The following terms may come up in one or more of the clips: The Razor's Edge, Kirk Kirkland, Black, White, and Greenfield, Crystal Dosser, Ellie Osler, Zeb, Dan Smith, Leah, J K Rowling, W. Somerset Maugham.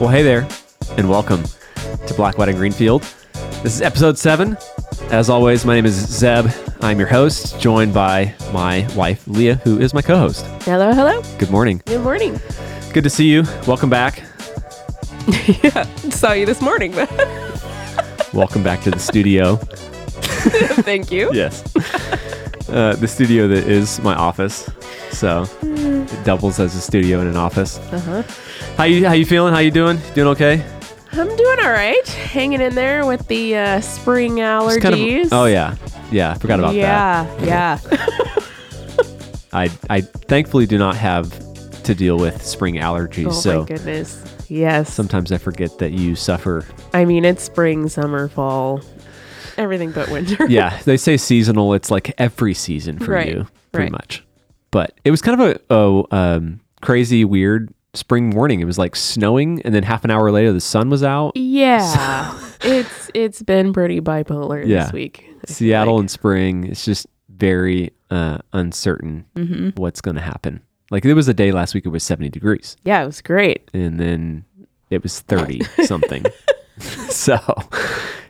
Well, hey there, and welcome to Black, White, and Greenfield. This is episode 7. As always, my name is Zeb. I'm your host, joined by my wife, Leah, who is my co-host. Hello, hello. Good morning. Good morning. Good to see you. Welcome back. Yeah, saw you this morning. Welcome back to the studio. Thank you. Yes. The studio that is my office. So it doubles as a studio and an office. Uh-huh. How you feeling? How you doing? Doing okay? I'm doing all right. Hanging in there with the spring allergies. Kind of, oh yeah. Yeah, I forgot about that. Yeah. I thankfully do not have to deal with spring allergies. Oh my goodness. Yes. Sometimes I forget that you suffer. I mean, it's spring, summer, fall, everything but winter. Yeah. They say seasonal. It's like every season for you, pretty much. But it was kind of a crazy, weird spring morning. It was like snowing, and then half an hour later, the sun was out. Yeah. So, it's been pretty bipolar this week. Seattle in spring. It's just very uncertain what's going to happen. Like, there was a day last week, it was 70 degrees. Yeah, it was great. And then it was 30 something. So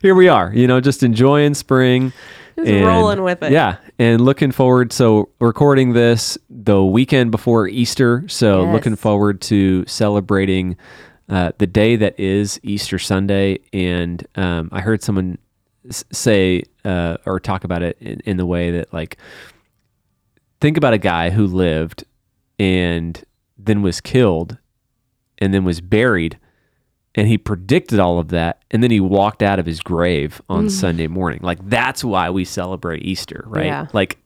here we are, just enjoying spring. Just rolling with it. Yeah. And looking forward. So recording this the weekend before Easter. So looking forward to celebrating the day that is Easter Sunday. And I heard someone say or talk about it in the way that, like, think about a guy who lived and then was killed and then was buried, and he predicted all of that, and then he walked out of his grave on Sunday morning. Like, that's why we celebrate Easter, right? Yeah. Like,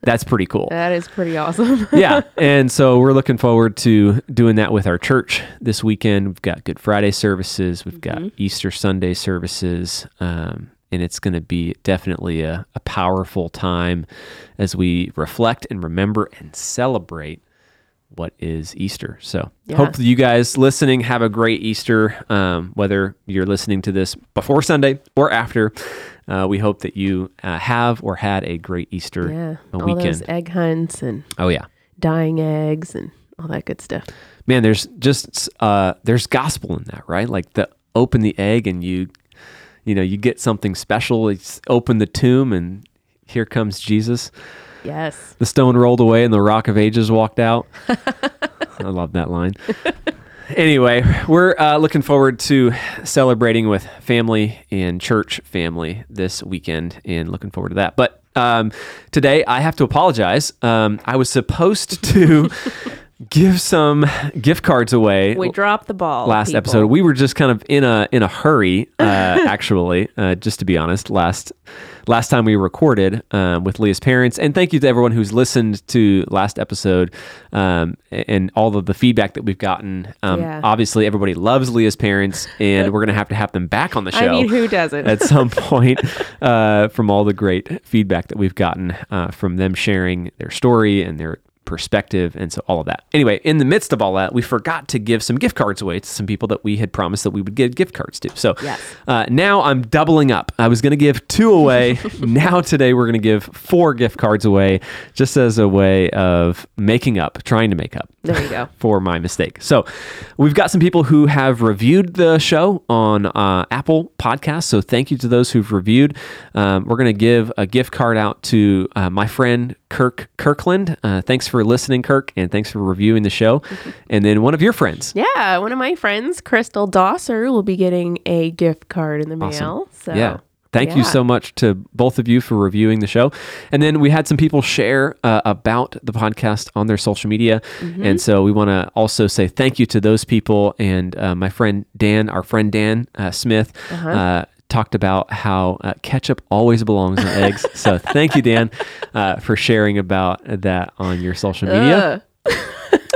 that's pretty cool. That is pretty awesome. Yeah. And so we're looking forward to doing that with our church this weekend. We've got Good Friday services, we've got Easter Sunday services, and it's going to be definitely a powerful time as we reflect and remember and celebrate what is Easter. So hopefully you guys listening have a great Easter, whether you're listening to this before Sunday or after. We hope that you have or had a great Easter weekend. All those egg hunts and dying eggs and all that good stuff. Man, there's just there's gospel in that, right? Like, the open the egg and you get something special. It's open the tomb and here comes Jesus. Yes. The stone rolled away and the Rock of Ages walked out. I love that line. Anyway, we're looking forward to celebrating with family and church family this weekend and looking forward to that. But today I have to apologize. I was supposed to give some gift cards away. We dropped the ball. Last episode. We were just kind of in a hurry, actually, just to be honest, Last time we recorded with Leah's parents, and thank you to everyone who's listened to last episode and all of the feedback that we've gotten. Obviously, everybody loves Leah's parents, and we're going to have them back on the show. I mean, who doesn't? At some point, from all the great feedback that we've gotten from them sharing their story and their perspective, and so all of that. Anyway, in the midst of all that, we forgot to give some gift cards away to some people that we had promised that we would give gift cards to. So now I'm doubling up. I was going to give 2 away. Now today we're going to give 4 gift cards away, just as a way of trying to make up there you go. For my mistake. So we've got some people who have reviewed the show on Apple Podcasts. So thank you to those who've reviewed. We're going to give a gift card out to my friend, Kirk Kirkland. Thanks for listening, Kirk, and thanks for reviewing the show. And then one of your friends. Yeah, one of my friends, Crystal Dosser, will be getting a gift card in the mail. So thank you so much to both of you for reviewing the show. And then we had some people share about the podcast on their social media. And so we want to also say thank you to those people. And my friend Dan, our friend Dan Smith, talked about how ketchup always belongs on eggs. So thank you, Dan, for sharing about that on your social media.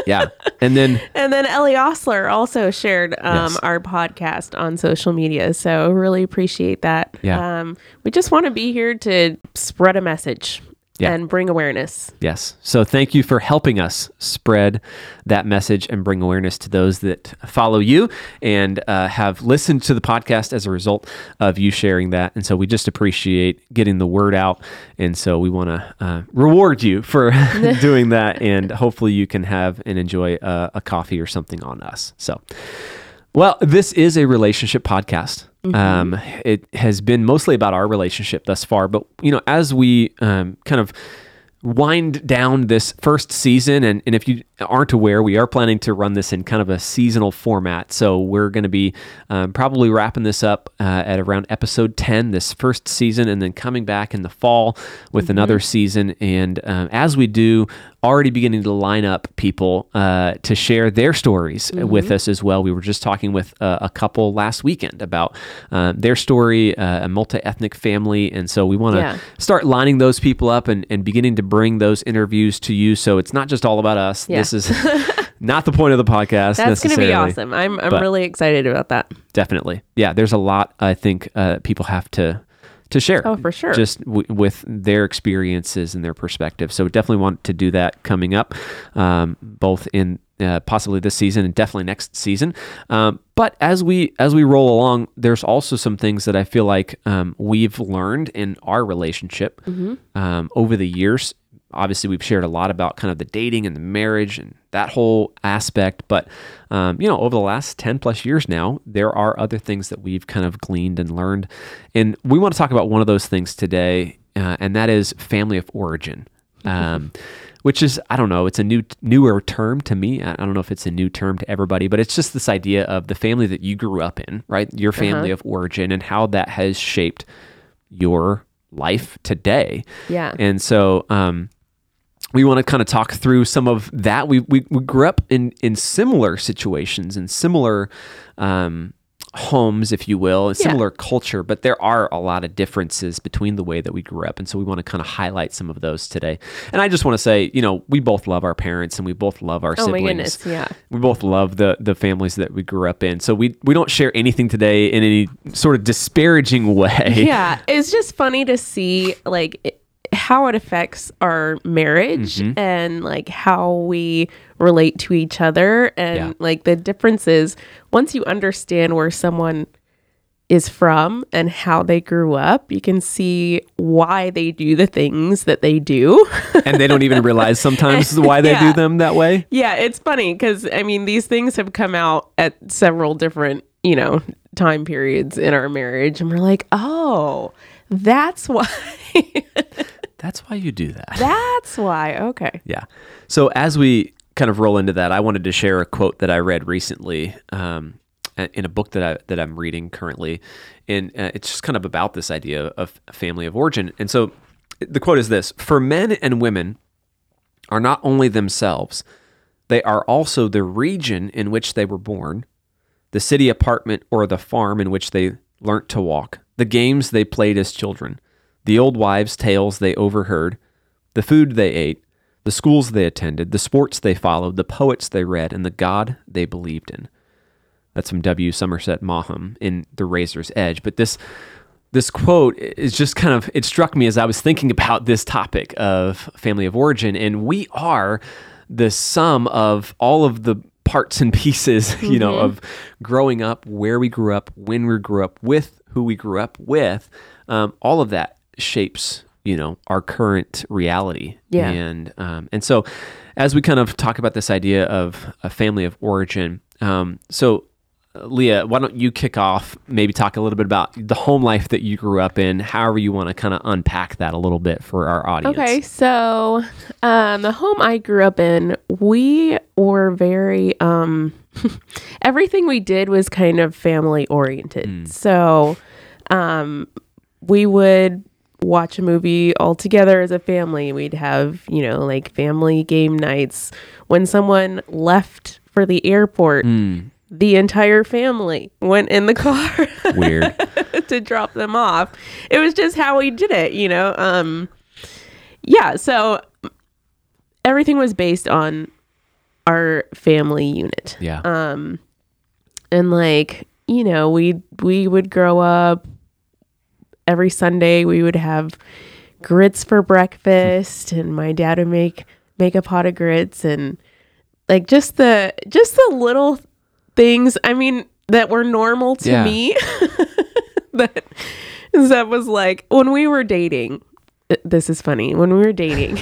Yeah. And then Ellie Osler also shared our podcast on social media. So really appreciate that. Yeah. We just want to be here to spread a message. Yeah. And bring awareness. Yes. So thank you for helping us spread that message and bring awareness to those that follow you and have listened to the podcast as a result of you sharing that. And so we just appreciate getting the word out. And so we want to reward you for doing that. And hopefully you can have and enjoy a coffee or something on us. So Well, this is a relationship podcast. Mm-hmm. It has been mostly about our relationship thus far, but you know, as we kind of wind down this first season, and if you aren't aware, we are planning to run this in kind of a seasonal format. So we're going to be probably wrapping this up at around episode 10, this first season, and then coming back in the fall with mm-hmm. another season. And as we do, already beginning to line up people to share their stories mm-hmm. with us as well. We were just talking with a couple last weekend about their story, a multi-ethnic family. And so we want to start lining those people up and beginning to bring those interviews to you. So it's not just all about us. Yeah. This is not the point of the podcast. That's going to be awesome. I'm really excited about that. Definitely. Yeah. There's a lot, I think, people have to share. Oh, for sure. Just with their experiences and their perspective. So we definitely want to do that coming up, both in possibly this season and definitely next season. But as we roll along, there's also some things that I feel like we've learned in our relationship mm-hmm. Over the years. Obviously, we've shared a lot about kind of the dating and the marriage and that whole aspect. But, you know, over the last 10 plus years now, there are other things that we've kind of gleaned and learned. And we want to talk about one of those things today, and that is family of origin, which is, I don't know, it's a newer term to me. I don't know if it's a new term to everybody, but it's just this idea of the family that you grew up in, right? Your family of origin and how that has shaped your life today. Yeah. And so, we want to kind of talk through some of that. We grew up in similar situations and similar homes, if you will, and similar culture, but there are a lot of differences between the way that we grew up. And so we want to kind of highlight some of those today. And I just want to say, you know, we both love our parents and we both love our siblings. Oh my goodness, yeah. We both love the families that we grew up in. So we don't share anything today in any sort of disparaging way. Yeah. It's just funny to see like how it affects our marriage mm-hmm. and like how we relate to each other and like the differences. Once you understand where someone is from and how they grew up, you can see why they do the things that they do. And they don't even realize sometimes why they do them that way. Yeah. It's funny because I mean, these things have come out at several different, you know, time periods in our marriage. And we're like, oh, that's why. That's why you do that. That's why. Okay. Yeah. So as we kind of roll into that, I wanted to share a quote that I read recently in a book that I'm reading currently. And it's just kind of about this idea of family of origin. And so the quote is this: "For men and women are not only themselves, they are also the region in which they were born, the city apartment or the farm in which they learnt to walk, the games they played as children, the old wives' tales they overheard, the food they ate, the schools they attended, the sports they followed, the poets they read, and the God they believed in." That's from W. Somerset Maugham in The Razor's Edge. But this quote is just kind of, it struck me as I was thinking about this topic of family of origin, and we are the sum of all of the parts and pieces, you know, mm-hmm. of growing up, where we grew up, when we grew up with, who we grew up with, all of that shapes, you know, our current reality. Yeah. And so as we kind of talk about this idea of a family of origin, so Leah, why don't you kick off, maybe talk a little bit about the home life that you grew up in, however you want to kind of unpack that a little bit for our audience. Okay. So, the home I grew up in, we were very, everything we did was kind of family oriented. Mm. So, we would watch a movie all together as a family. We'd have, you know, like family game nights. When someone left for the airport, the entire family went in the car Weird. To drop them off. It was just how we did it, you know? Yeah. So everything was based on our family unit. Yeah. And like, you know, we would grow up. Every Sunday we would have grits for breakfast and my dad would make a pot of grits and like just the little things, I mean, that were normal to me. that was like when we were dating. This is funny. When we were dating,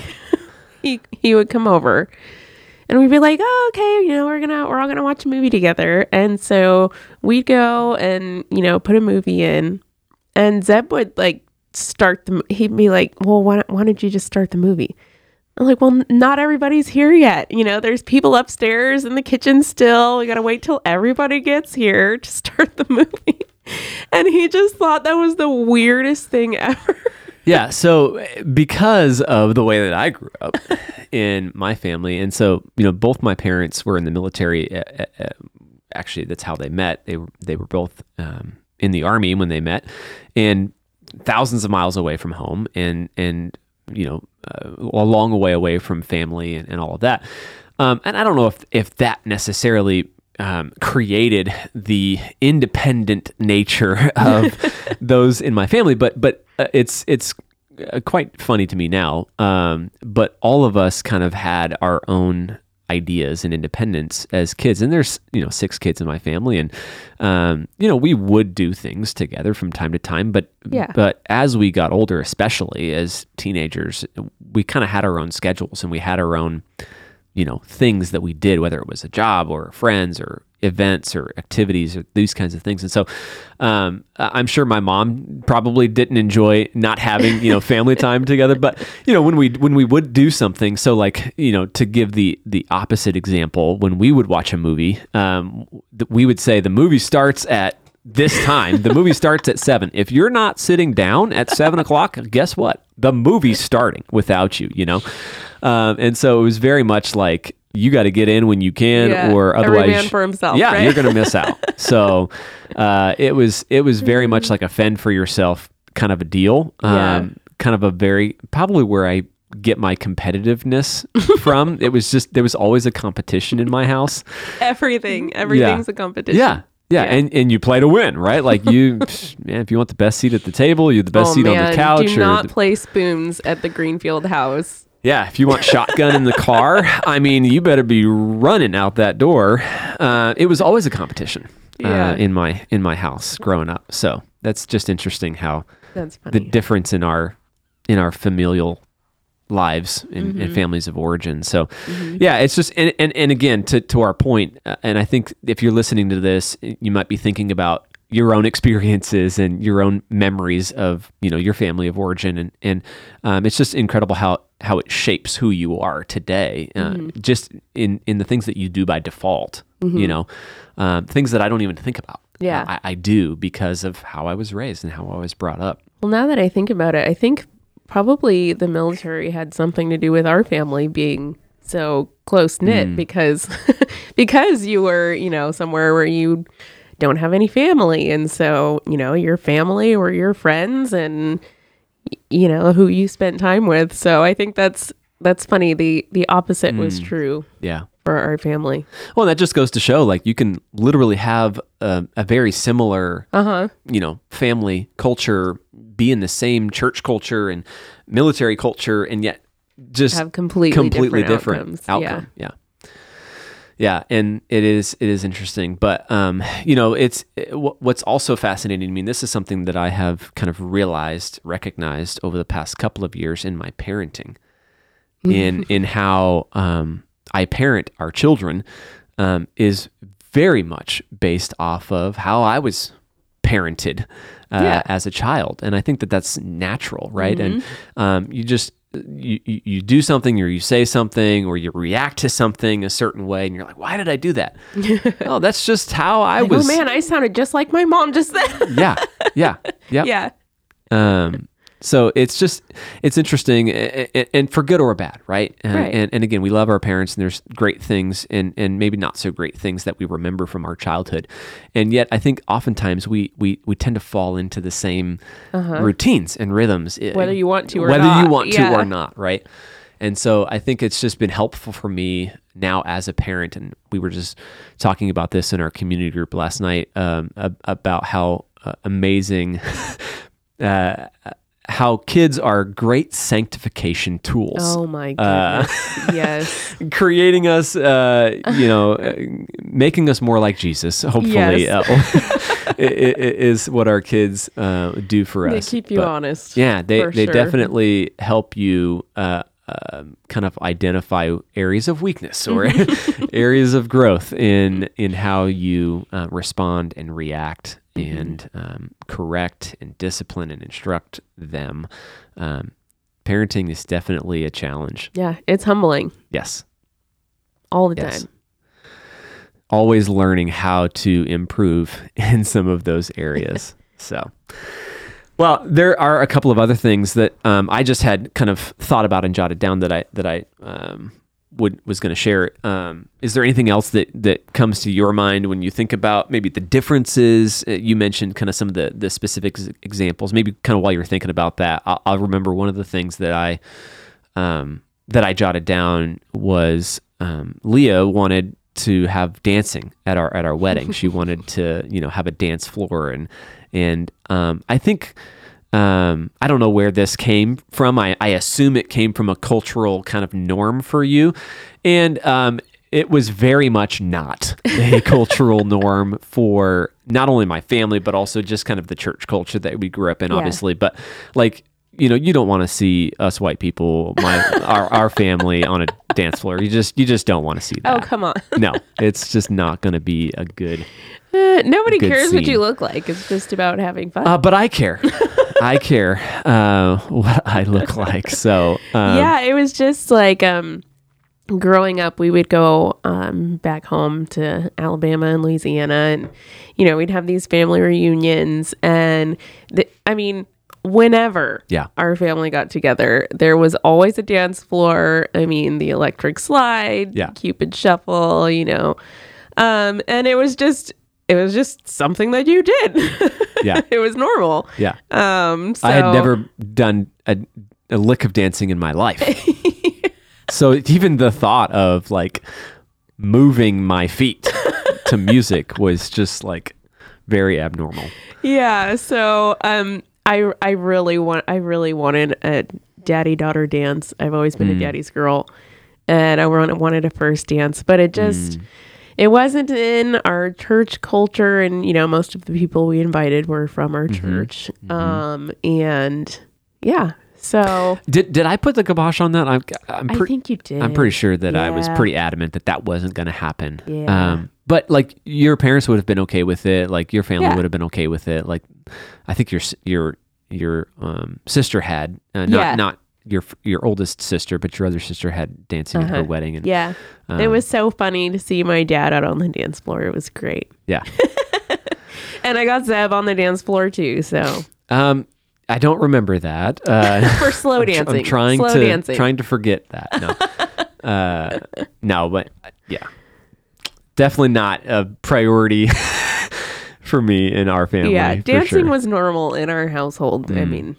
he would come over and we'd be like, oh, okay, you know, we're all gonna watch a movie together. And so we'd go and, you know, put a movie in, and Zeb would like he'd be like, well, why don't you just start the movie? I'm like, well, not everybody's here yet. You know, there's people upstairs in the kitchen still. We got to wait till everybody gets here to start the movie. And he just thought that was the weirdest thing ever. Yeah. So because of the way that I grew up in my family, and so, you know, both my parents were in the military. Actually, that's how they met. They were both in the Army when they met, and thousands of miles away from home, and you know, a long way away from family and all of that. And I don't know if that necessarily created the independent nature of those in my family, but it's quite funny to me now. But all of us kind of had our own ideas and independence as kids. And there's, you know, 6 kids in my family, and, you know, we would do things together from time to time, but as we got older, especially as teenagers, we kind of had our own schedules, and we had our own, you know, things that we did, whether it was a job or friends or events or activities or these kinds of things. And so, I'm sure my mom probably didn't enjoy not having, you know, family time together, but, you know, when we would do something, so like, you know, to give the opposite example, when we would watch a movie, we would say the movie starts at this time. The movie starts at 7. If you're not sitting down at 7 o'clock, guess what? The movie's starting without you, you know? And so it was very much like, you got to get in when you can, or otherwise, every man for himself, yeah, right? You're going to miss out. So it was very much like a fend for yourself kind of a deal, kind of a probably where I get my competitiveness from. It was just, there was always a competition in my house. Everything's a competition. Yeah. Yeah, yeah. And you play to win, right? Like you, man, if you want the best seat at the table, you're the best seat on the couch. Do not play spoons at the Greenfield house. Yeah, if you want shotgun in the car, I mean, you better be running out that door. It was always a competition in my house growing up. So that's just interesting how the difference in our familial lives and families of origin. So yeah, it's just, and again, to our point, and I think if you're listening to this, you might be thinking about your own experiences and your own memories of, you know, your family of origin. And it's just incredible how it shapes who you are today, just in the things that you do by default, you know, things that I don't even think about. Yeah. I do because of how I was raised and how I was brought up. Well, now that I think about it, I think probably the military had something to do with our family being so close knit because you were, you know, somewhere where you don't have any family. And so, you know, your family were your friends and, you know, who you spent time with. So I think that's funny. The opposite was true. Yeah. For our family. Well, that just goes to show, like, you can literally have a very similar, you know, family culture, be in the same church culture and military culture, and yet just have completely different outcome. Yeah. Yeah. And it is interesting, but, you know, what's also fascinating to me, and this is something that I have kind of recognized over the past couple of years in my parenting, in how, I parent our children, is very much based off of how I was parented, as a child. And I think that that's natural, right? And you just, you do something, or you say something, or you react to something a certain way, and you're like, why did I do that? Oh, that's just how I was. Oh man, I sounded just like my mom just then. Yeah. So it's just, it's interesting, and for good or bad, right? Right. And again, we love our parents, and there's great things and maybe not so great things that we remember from our childhood. And yet I think oftentimes we tend to fall into the same routines and rhythms. Whether you want to or not. Whether you want to or not, right? And so I think it's just been helpful for me now as a parent. And we were just talking about this in our community group last night, about how amazing... how kids are great sanctification tools. Oh my goodness. Yes. Creating us, you know, making us more like Jesus, hopefully, is what our kids do for us. They keep you honest. Yeah, they definitely help you kind of identify areas of weakness or areas of growth in how you respond and react and correct and discipline and instruct them. Parenting is definitely a challenge. Yeah, it's humbling. Yes. All the time. Always learning how to improve in some of those areas. So... Well, there are a couple of other things that I just had kind of thought about and jotted down that I was going to share. Is there anything else that comes to your mind when you think about maybe the differences? You mentioned kind of some of the specific examples. Maybe kind of while you're thinking about that, I'll remember one of the things that I jotted down was Leah wanted to have dancing at our wedding. She wanted to, have a dance floor and I think, I don't know where this came from. I assume it came from a cultural kind of norm for you. And, it was very much not a cultural norm for not only my family, but also just kind of the church culture that we grew up in, obviously. Yeah. But like, you don't want to see us white people, our family on a dance floor. You just don't want to see that. Oh, come on. No, it's just not going to be a good nobody cares scene. What you look like. It's just about having fun. But I care. I care what I look like. So yeah, it was just like growing up, we would go back home to Alabama and Louisiana, and we'd have these family reunions, and whenever our family got together, there was always a dance floor. The electric slide, Cupid shuffle, and it was just something that you did. Yeah, it was normal. Yeah, so I had never done a lick of dancing in my life, so even the thought of like moving my feet to music was just like very abnormal. Yeah, so I really wanted a daddy-daughter dance. I've always been a daddy's girl, and I wanted a first dance, but it just, it wasn't in our church culture, and, most of the people we invited were from our church. Mm-hmm. And yeah, so. Did I put the kibosh on that? I think you did. I'm pretty sure that I was pretty adamant that wasn't going to happen. Yeah. But like your parents would have been okay with it. Like your family would have been okay with it. Like I think your sister had not your oldest sister, but your other sister had dancing at her wedding. And it was so funny to see my dad out on the dance floor. It was great. Yeah. And I got Zeb on the dance floor too. So I don't remember that for slow dancing. I'm trying to forget that. No. No, but yeah. Definitely not a priority for me in our family. Yeah, dancing was normal in our household. Mm.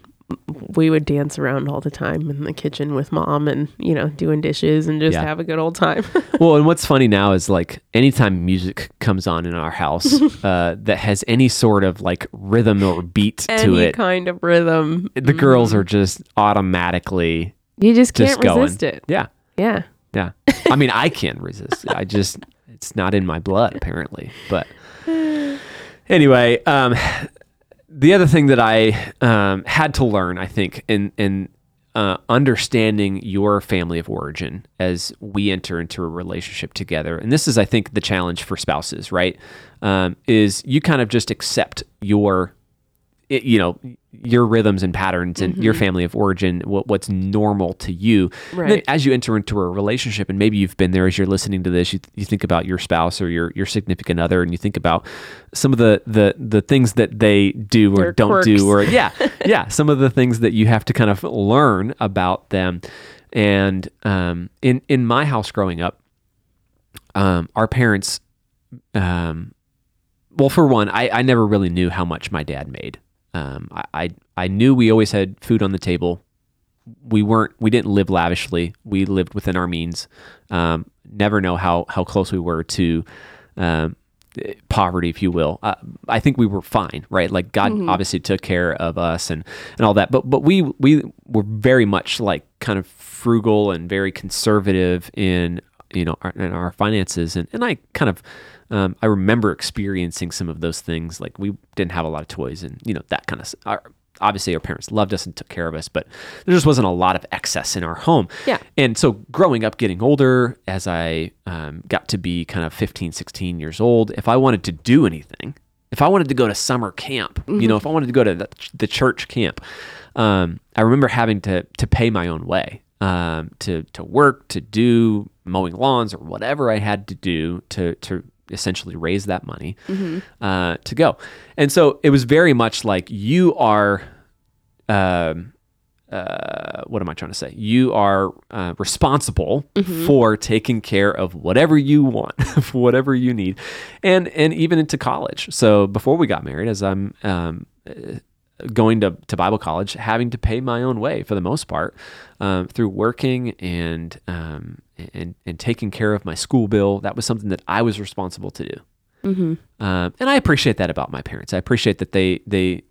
We would dance around all the time in the kitchen with mom and, doing dishes and just have a good old time. Well, and what's funny now is like anytime music comes on in our house that has any sort of like rhythm or beat to it. Any kind of rhythm. The girls are just automatically you just can't resist it. Yeah. Yeah. Yeah. I can resist it. It's not in my blood, apparently. But anyway, the other thing that I had to learn, I think, in understanding your family of origin as we enter into a relationship together, and this is, I think, the challenge for spouses, right? Is you kind of just accept your rhythms and patterns and your family of origin, what's normal to you. Right. And then as you enter into a relationship, and maybe you've been there as you're listening to this, you think about your spouse or your significant other, and you think about some of the things that they do or don't do, or some of the things that you have to kind of learn about them. And in my house growing up, our parents, well, for one, I never really knew how much my dad made. I knew we always had food on the table. We didn't live lavishly. We lived within our means. Never know how close we were to poverty, if you will. I think we were fine, right? Like God obviously took care of us and all that. But we were very much like kind of frugal and very conservative in our finances. And I kind of. I remember experiencing some of those things, like we didn't have a lot of toys and that kind of. obviously our parents loved us and took care of us, but there just wasn't a lot of excess in our home. Yeah. And so growing up, getting older, as I got to be kind of 15, 16 years old, if I wanted to do anything, if I wanted to go to summer camp, mm-hmm. you know, if I wanted to go to the church camp, I remember having to pay my own way, to work, to do mowing lawns or whatever I had to do to essentially raise that money mm-hmm. To go. And so it was very much like you are, what am I trying to say? You are responsible mm-hmm. for taking care of whatever you want, for whatever you need, and even into college. So before we got married, as I'm going to Bible college, having to pay my own way for the most part through working and taking care of my school bill, that was something that I was responsible to do. Mm-hmm. And I appreciate that about my parents. I appreciate that they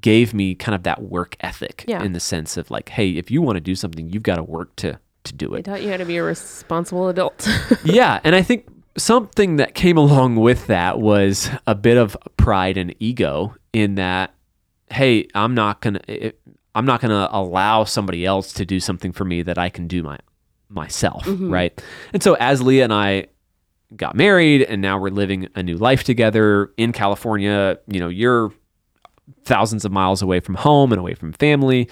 gave me kind of that work ethic yeah. in the sense of like, hey, if you want to do something, you've got to work to do it. They taught you how to be a responsible adult. Yeah. And I think something that came along with that was a bit of pride and ego in that, hey, I'm not going to allow somebody else to do something for me that I can do myself. Mm-hmm. Right. And so as Leah and I got married and now we're living a new life together in California, you know, you're thousands of miles away from home and away from family.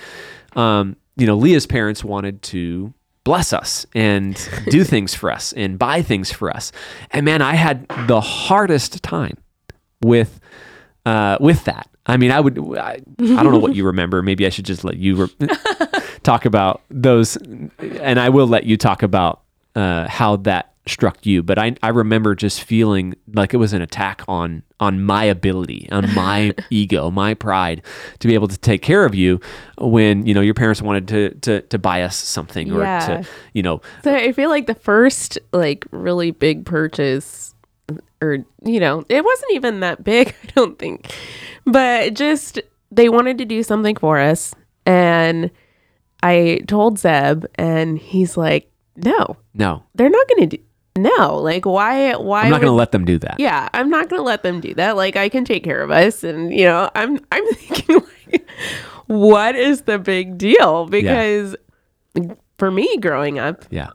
You know, Leah's parents wanted to bless us and do things for us and buy things for us. And man, I had the hardest time with that. I mean, I don't know what you remember. Maybe I should just let you talk about those, and I will let you talk about how that struck you. But I remember just feeling like it was an attack on my ability, on my ego, my pride to be able to take care of you when, you know, your parents wanted to buy us something or yeah. to, you know. So I feel like the first like really big purchase, or, you know, it wasn't even that big, I don't think, but just they wanted to do something for us. And I told Zeb and he's like, no, they're not going to do, no, like why I'm not going to let them do that. Yeah. I'm not going to let them do that. Like I can take care of us. And, you know, I'm thinking like, what is the big deal? Because yeah. for me growing up, yeah.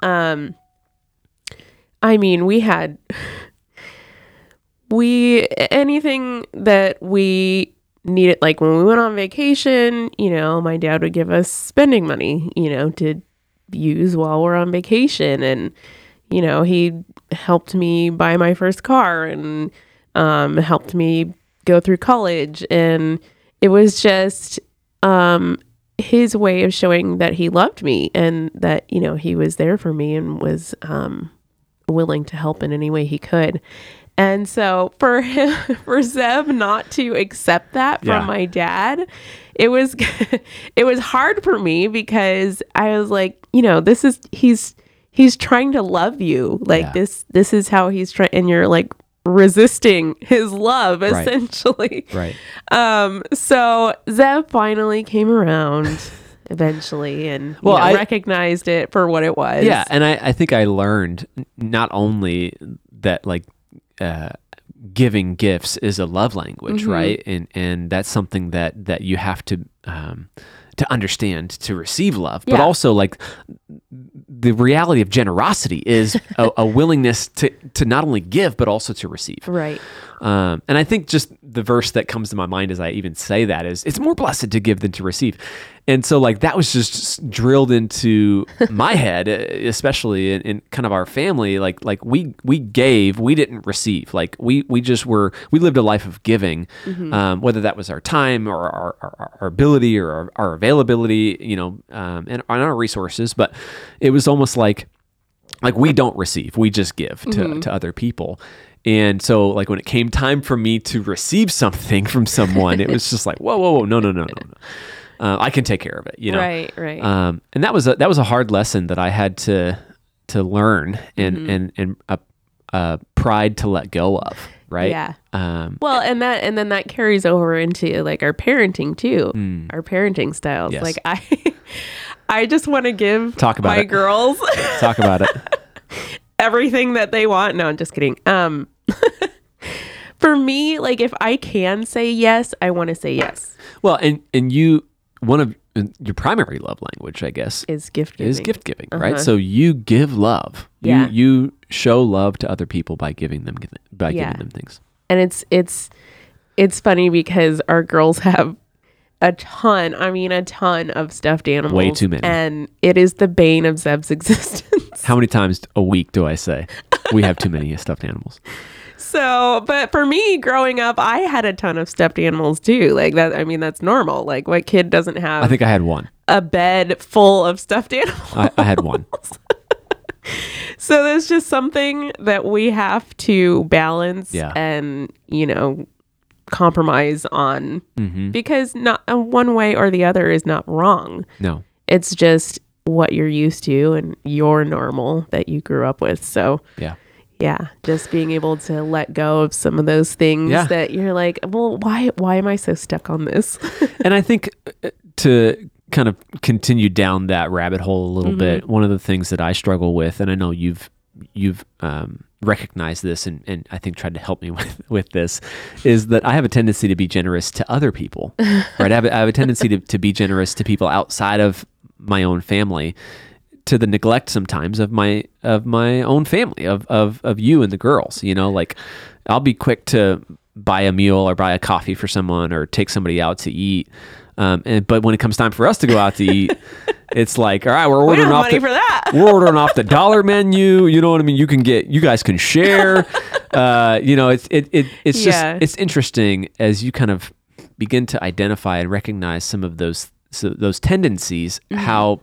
I mean, we had... anything that we needed, like when we went on vacation, you know, my dad would give us spending money, you know, to use while we're on vacation. And, you know, he helped me buy my first car and helped me go through college. And it was just his way of showing that he loved me and that, you know, he was there for me and was willing to help in any way he could. And so for him, for Zeb not to accept that from yeah. my dad, it was hard for me because I was like, you know, this is, he's trying to love you. Like yeah. this is how he's trying, and you're like resisting his love essentially. Right. So Zeb finally came around eventually and I recognized it for what it was. Yeah. And I think I learned not only that like, giving gifts is a love language, mm-hmm. right? And that's something that you have to understand to receive love, yeah. but also like the reality of generosity is a willingness to not only give, but also to receive. Right. And I think just the verse that comes to my mind as I even say that is, it's more blessed to give than to receive. And so like that was just drilled into my head, especially in kind of our family, like we gave, we didn't receive. Like we lived a life of giving, mm-hmm. Whether that was our time or our ability or our availability, you know, and on our resources. But it was almost like we don't receive, we just give mm-hmm. to other people. And so like when it came time for me to receive something from someone, it was just like, whoa, no. I can take care of it, you know? Right. And that was a hard lesson that I had to learn mm-hmm. and a pride to let go of. Right. Yeah. Well, and then that carries over into like our parenting too, our parenting styles. Yes. Like I just want to give my girls talk about it. everything that they want. No, I'm just kidding. for me, like, if I can say yes, I want to say yes. Well, and you, one of your primary love language, I guess, is gift giving. Right? So you give love. Yeah. You show love to other people by giving them giving them things. And it's funny because our girls have a ton of stuffed animals. Way too many. And it is the bane of Zeb's existence. How many times a week do I say we have too many stuffed animals? So, but for me, growing up, I had a ton of stuffed animals too. Like that, I mean, that's normal. Like, what kid doesn't have? I think I had one. A bed full of stuffed animals. I had one. So there's just something that we have to balance and, you know, compromise on, because not one way or the other is not wrong. No, it's just what you're used to and your normal that you grew up with. So yeah, just being able to let go of some of those things that you're like, well, why am I so stuck on this? And I think to kind of continue down that rabbit hole a little bit, one of the things that I struggle with, and I know you've recognized this and I think tried to help me with this, is that I have a tendency to be generous to other people, right? I have a tendency to be generous to people outside of my own family, to the neglect sometimes of my own family, of you and the girls, you know, like I'll be quick to buy a meal or buy a coffee for someone or take somebody out to eat. But when it comes time for us to go out to eat, it's like, all right, we're ordering off the dollar menu. You know what I mean? You guys can share. You know, it's just, it's interesting as you kind of begin to identify and recognize some of those tendencies, how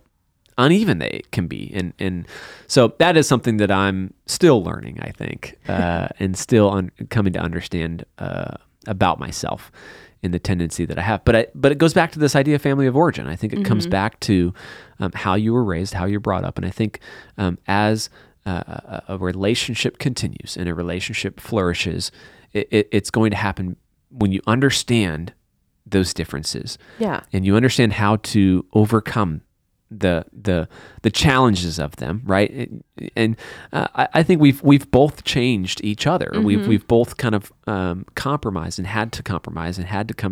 uneven they can be. And so that is something that I'm still learning, I think, and still coming to understand, about myself in the tendency that I have. But it goes back to this idea of family of origin. I think it comes back to how you were raised, how you're brought up. And I think as a relationship continues and a relationship flourishes, it's going to happen when you understand those differences. Yeah. And you understand how to overcome the challenges of them, right? And I think we've both changed each other. We've both kind of compromised and had to come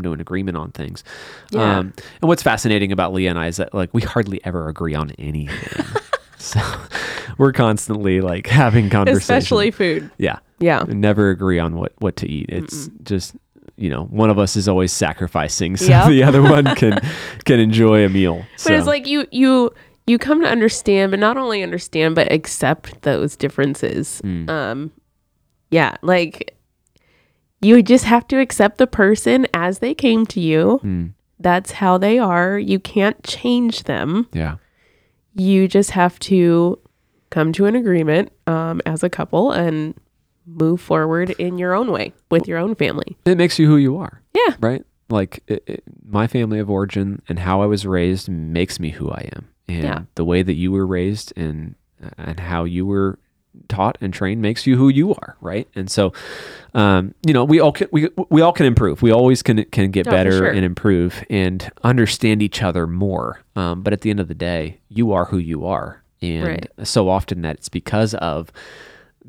to an agreement on things. Yeah. And what's fascinating about Leah and I is that, like, we hardly ever agree on anything. So we're constantly, like, having conversations. Especially food. Yeah. Yeah. We never agree on what to eat. It's just, you know, one of us is always sacrificing so the other one can enjoy a meal. But so. It's like you come to understand, but not only understand, but accept those differences. Like you just have to accept the person as they came to you. That's how they are. You can't change them. Yeah. You just have to come to an agreement as a couple and move forward in your own way with your own family. It makes you who you are. Yeah. Right? Like my family of origin and how I was raised makes me who I am. And the way that you were raised and how you were taught and trained makes you who you are, right? And so you know, we all can improve. We always can get better and improve and understand each other more. But at the end of the day, you are who you are. And so often that it's because of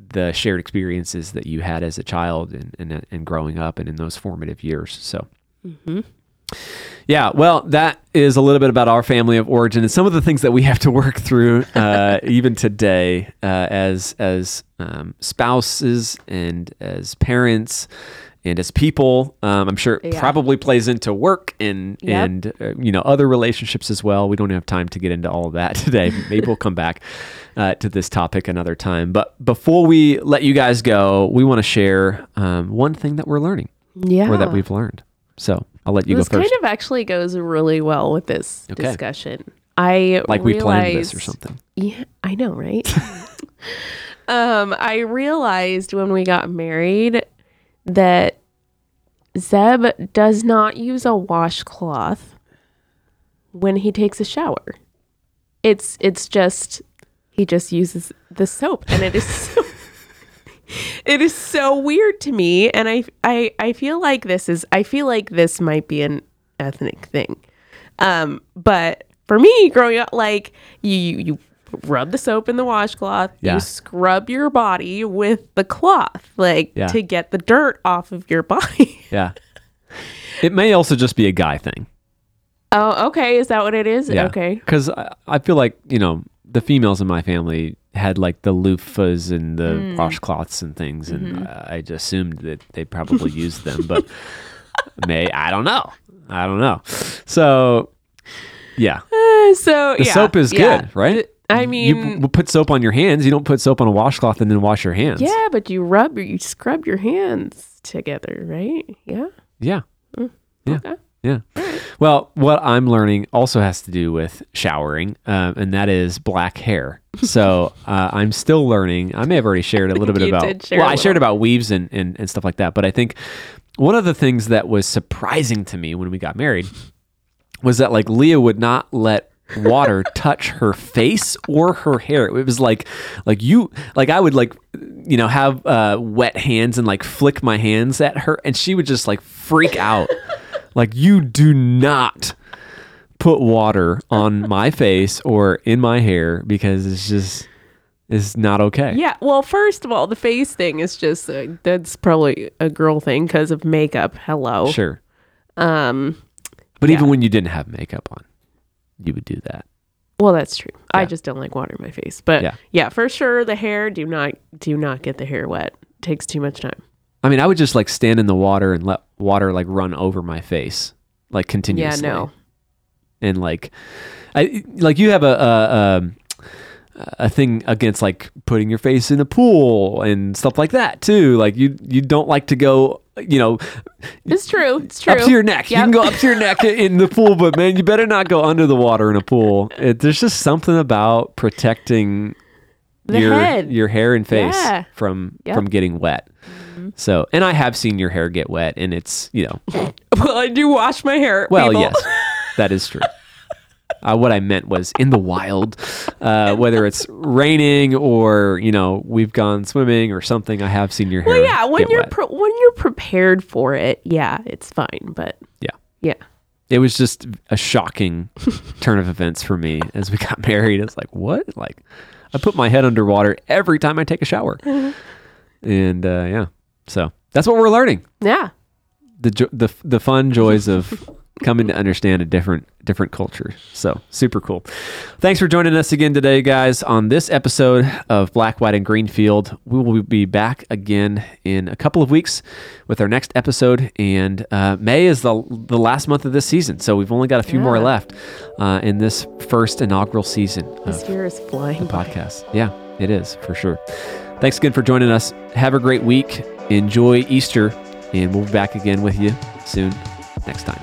the shared experiences that you had as a child and growing up and in those formative years. So, well, that is a little bit about our family of origin and some of the things that we have to work through, even today, as spouses and as parents and as people. I'm sure it probably plays into work and you know, other relationships as well. We don't have time to get into all of that today. Maybe we'll come back to this topic another time. But before we let you guys go, we want to share one thing that we're learning or that we've learned. So I'll let you go first. This kind of actually goes really well with this discussion. We planned this or something. Yeah, I know, right? I realized when we got married that Zeb does not use a washcloth when he takes a shower. It's just, he just uses the soap, and it is so, it is so weird to me. And I feel like this might be an ethnic thing. But for me growing up, like you rub the soap in the washcloth. Yeah. You scrub your body with the cloth, to get the dirt off of your body. Yeah. It may also just be a guy thing. Oh, okay. Is that what it is? Yeah. Okay. Because I feel like, the females in my family had the loofahs and the washcloths and things. And I just assumed that they probably used them, but I don't know. So yeah. Soap is good, right? I mean, you put soap on your hands. You don't put soap on a washcloth and then wash your hands. Yeah, but you scrub your hands together, right? Yeah. Yeah. Yeah. Okay. Yeah. Right. Well, what I'm learning also has to do with showering, and that is black hair. So I'm still learning. I may have already shared a little bit about... Well, I shared about weaves and stuff like that, but I think one of the things that was surprising to me when we got married was that Leah would not let water touch her face or her hair. It was I would have wet hands and flick my hands at her, and she would just freak out. You do not put water on my face or in my hair because it's not okay. Yeah. Well, first of all, the face thing is just, that's probably a girl thing because of makeup. Hello. Sure. But even when you didn't have makeup on, you would do that. Well, that's true. Yeah. I just don't like water in my face, but yeah, for sure. The hair, do not get the hair wet. It takes too much time. I mean, I would just stand in the water and let water run over my face continuously. Yeah, no. And I you have a thing against putting your face in a pool and stuff like that too. You don't like to go. It's true. Up to your neck. Yep. You can go up to your neck in the pool, but man, you better not go under the water in a pool. There's just something about protecting your hair and face from getting wet. So, and I have seen your hair get wet, and it's, Well, I do wash my hair. Well, people. Yes, that is true. What I meant was in the wild, whether it's raining or, we've gone swimming or something, I have seen your hair get wet. Well, yeah, when you're prepared for it, yeah, it's fine, but... Yeah. Yeah. It was just a shocking turn of events for me as we got married. It's what? I put my head underwater every time I take a shower. And, yeah. So that's what we're learning. Yeah. The fun joys of coming to understand a different culture. So super cool. Thanks for joining us again today, guys, on this episode of Black, White, and Greenfield. We will be back again in a couple of weeks with our next episode. And May is the last month of this season. So we've only got a few more left in this first inaugural season. This year is flying. The podcast. Yeah, it is for sure. Thanks again for joining us. Have a great week. Enjoy Easter, and we'll be back again with you soon next time.